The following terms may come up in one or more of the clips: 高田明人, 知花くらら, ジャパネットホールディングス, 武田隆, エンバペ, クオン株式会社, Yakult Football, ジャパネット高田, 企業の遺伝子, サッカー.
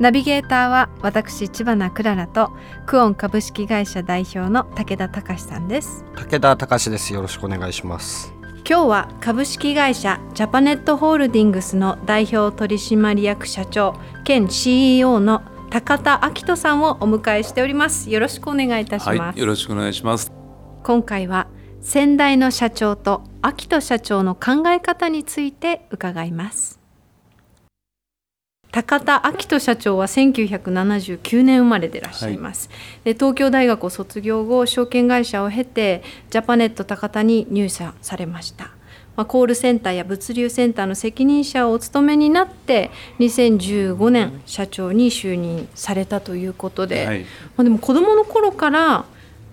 ナビゲーターは私知花くららとクオン株式会社代表の武田隆さんです。武田隆です。よろしくお願いします。今日は株式会社ジャパネットホールディングスの代表取締役社長兼 CEO の高田明人さんをお迎えしております。よろしくお願いいたします。はい、よろしくお願いします。今回は先代の社長と明人社長の考え方について伺います。高田明人社長は1979年生まれでいらっしゃいます。はい、で東京大学を卒業後、証券会社を経てジャパネット高田に入社されました。コールセンターや物流センターの責任者をお務めになって2015年社長に就任されたということで、はい、でも子どもの頃から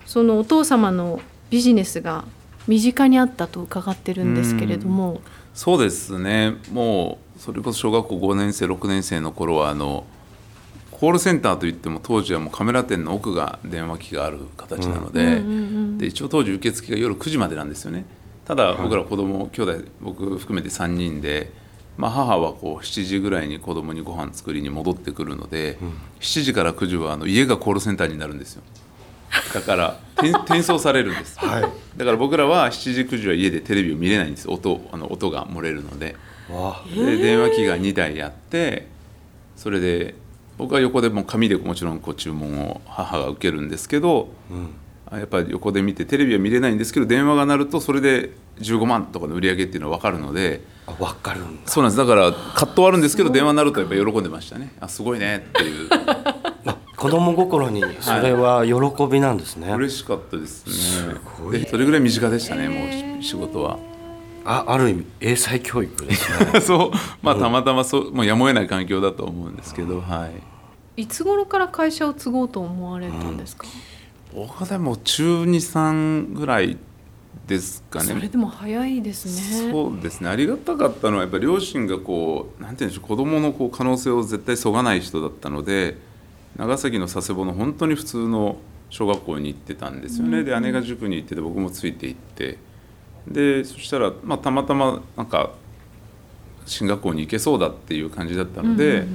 そのお父様のビジネスが身近にあったと伺ってるんですけれども。そうですね、もうそれこそ小学校5年生6年生の頃はコールセンターといっても当時はもうカメラ店の奥が電話機がある形なの で、一応当時受付が夜9時までなんですよね。ただ僕ら子供、兄弟僕含めて3人で、母はこう7時ぐらいに子供にご飯作りに戻ってくるので、7時から9時は家がコールセンターになるんですよ。だから転送されるんです、はい、だから僕らは7時9時は家でテレビを見れないんです。 音が漏れるの で電話機が2台あって、それで僕は横でもう紙でもちろんこう注文を母が受けるんですけど、やっぱり横で見てテレビは見れないんですけど、電話が鳴るとそれで15万とかの売り上げっていうのは分かるので。あ、分かるんだ。そうなんです。だからカットはあるんですけど電話鳴るとやっぱ喜んでましたね。あ、すごいねっていう子供心にそれは喜びなんですね。はい、嬉しかったですね。すごい。それぐらい身近でしたね、もう仕事は。ある意味英才教育ですね。そう、たまたまそうもうやむを得ない環境だと思うんですけど、はい。いつ頃から会社を継ごうと思われたんですか。僕はでも中2、3ぐらいですかね。それでも早いですね。そうですね。ありがたかったのはやっぱり両親がこうなんていうんでしょう、子供のこう可能性を絶対そがない人だったので。長崎の佐世保の本当に普通の小学校に行ってたんですよね。で、姉が塾に行ってて僕もついて行って、でそしたら、たまたまなんか進学校に行けそうだっていう感じだったので、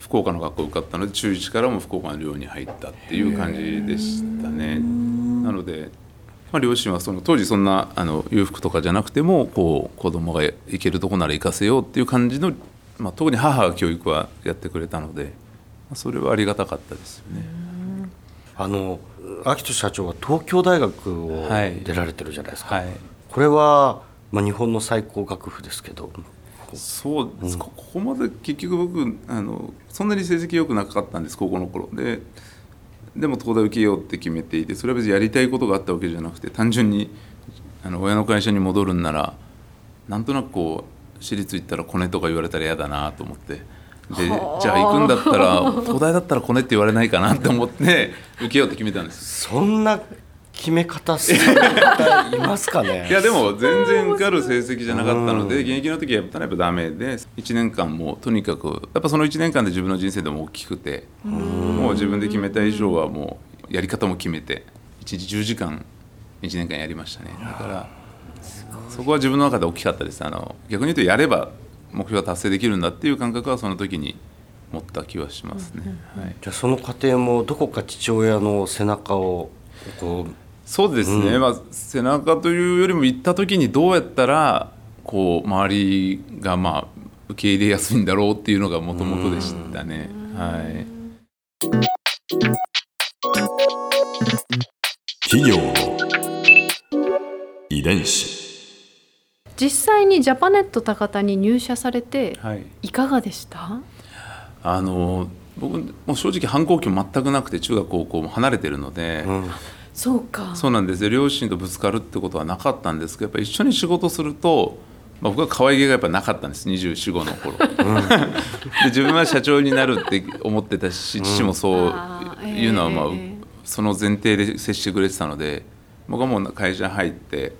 福岡の学校受かったので中1からも福岡の寮に入ったっていう感じでしたね。なので、両親はその当時そんな裕福とかじゃなくてもこう子供が行けるとこなら行かせようっていう感じの、特に母が教育はやってくれたので、それはありがたかったですよね。明人社長は東京大学を出られてるじゃないですか。はいはい、これは、日本の最高学府ですけど。そうですか、ここまで結局僕そんなに成績良くなかったんです、高校の頃で。でも東大受けようって決めていて、それは別にやりたいことがあったわけじゃなくて、単純に親の会社に戻るんならなんとなくこう私立行ったらコネとか言われたら嫌だなと思って、でじゃあ行くんだったら東大だったらコネって言われないかなと思って受けようって決めたんです。そんな決め方する方いますかね。いやでも全然受かる成績じゃなかったので、現役の時はやっぱダメで、1年間もとにかくやっぱその1年間で自分の人生でも大きくて、もう自分で決めた以上はもうやり方も決めて1日10時間1年間やりましたね。だからそこは自分の中で大きかったです。逆に言うとやれば目標が達成できるんだっていう感覚はその時に持った気はしますね。はい、じゃあその過程もどこか父親の背中をこう。そうですね、背中というよりも行った時にどうやったらこう周りが受け入れやすいんだろうっていうのがもともとでしたね。はい、企業遺伝子。実際にジャパネット高田に入社されていかがでした。はい、僕もう正直反抗期も全くなくて、中学高校も離れてるので、そうなんです。両親とぶつかるってことはなかったんですけど、やっぱ一緒に仕事するとまあ、僕は可愛げがやっぱなかったんです24、5の頃、うん、で自分は社長になるって思ってたし、父もそういうのはまあその前提で接してくれてたので、僕はもう会社入って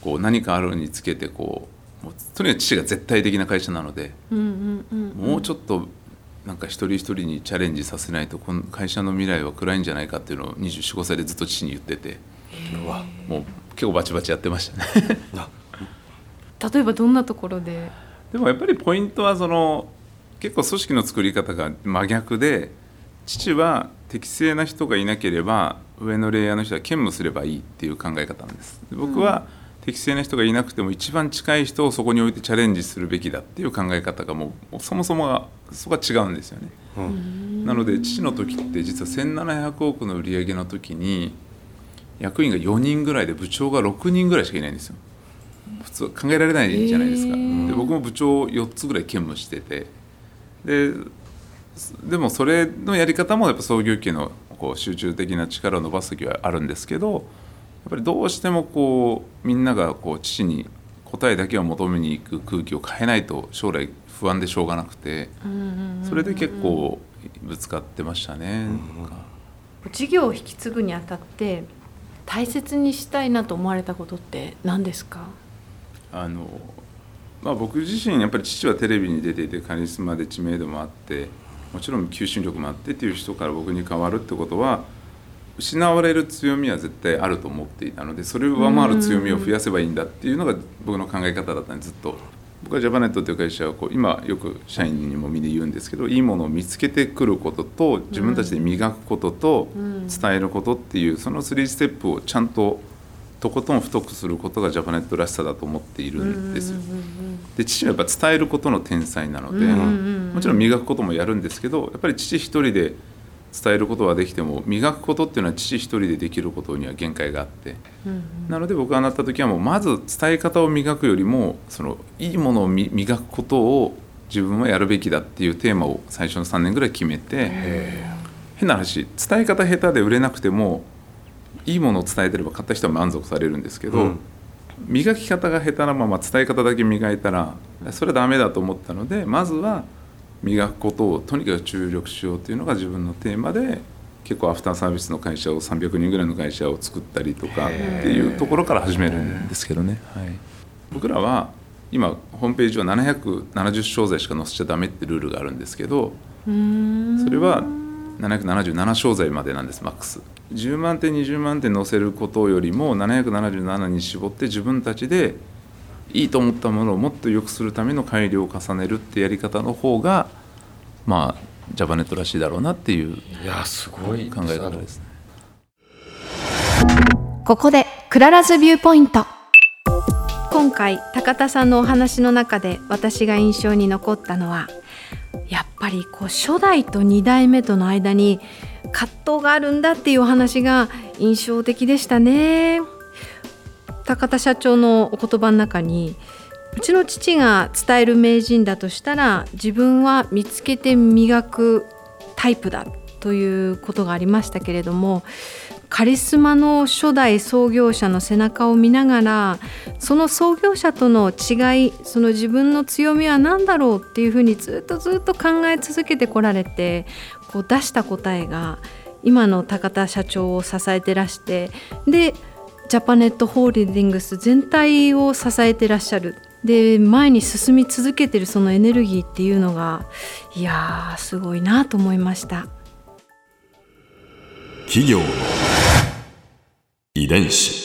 こう何かあるにつけてこう、もうとにかく父が絶対的な会社なので、うんうんうんうん、もうちょっとなんか一人一人にチャレンジさせないとこの会社の未来は暗いんじゃないかっていうのを24、5歳でずっと父に言ってて、もう結構バチバチやってましたね例えばどんなところで？でもやっぱりポイントはその結構組織の作り方が真逆で、父は適正な人がいなければ上のレイヤーの人は兼務すればいいっていう考え方なんです。僕は適正な人がいなくても一番近い人をそこに置いてチャレンジするべきだっていう考え方がもうそもそもがそこは違うんですよね、うん、なので父の時って実は1700億の売り上げの時に役員が4人ぐらいで部長が6人ぐらいしかいないんですよ。普通考えられないじゃないですか、で僕も部長4つぐらい兼務してて、でもそれのやり方もやっぱ創業期のこう集中的な力を伸ばす時はあるんですけど、やっぱりどうしてもこうみんながこう父に答えだけを求めに行く空気を変えないと将来不安でしょうがなくて、それで結構ぶつかってましたね。事業を引き継ぐにあたって大切にしたいなと思われたことって何ですか？まあ、僕自身やっぱり父はテレビに出ていてカリスマで知名度もあって、もちろん求心力もあってっていう人から僕に変わるってことは、失われる強みは絶対あると思っていたので、それを上回る強みを増やせばいいんだっていうのが僕の考え方だったんで、ずっと僕はジャパネットという会社はこう今よく社員にもみんな言うんですけど、いいものを見つけてくることと自分たちで磨くことと伝えることっていう、その3ステップをちゃんととことん太くすることがジャパネットらしさだと思っているんですよ。で父はやっぱ伝えることの天才なので、もちろん磨くこともやるんですけど、やっぱり父一人で伝えることはできても磨くことっていうのは父一人でできることには限界があって、なので僕がなった時はもうまず伝え方を磨くよりもそのいいものを磨くことを自分はやるべきだっていうテーマを最初の3年ぐらい決めて、変な話、伝え方下手で売れなくてもいいものを伝えてれば買った人は満足されるんですけど、磨き方が下手なまま伝え方だけ磨いたらそれはダメだと思ったので、まずは磨くことをとにかく注力しようというのが自分のテーマで、結構アフターサービスの会社を300人ぐらいの会社を作ったりとかっていうところから始めるんですけどね、はい、僕らは今ホームページは770商材しか載せちゃダメってルールがあるんですけど、それは777商材までなんです。マックス10万点20万点載せることよりも777に絞って自分たちでいいと思ったものをもっと良くするための改良を重ねるってやり方の方が、まあジャパネットらしいだろうなっていう、いやすごい考え方ですね。ここでクララズビューポイント。今回高田さんのお話の中で私が印象に残ったのは、やっぱりこう初代と2代目との間に葛藤があるんだっていうお話が印象的でしたね。高田社長のお言葉の中に、うちの父が伝える名人だとしたら自分は見つけて磨くタイプだということがありましたけれども、カリスマの初代創業者の背中を見ながら、その創業者との違い、その自分の強みは何だろうっていうふうにずっと考え続けてこられて、こう出した答えが今の高田社長を支えてらして、でジャパネットホールディングス全体を支えてらっしゃる、で前に進み続けてるそのエネルギーっていうのが、いやーすごいなと思いました。企業の遺伝子。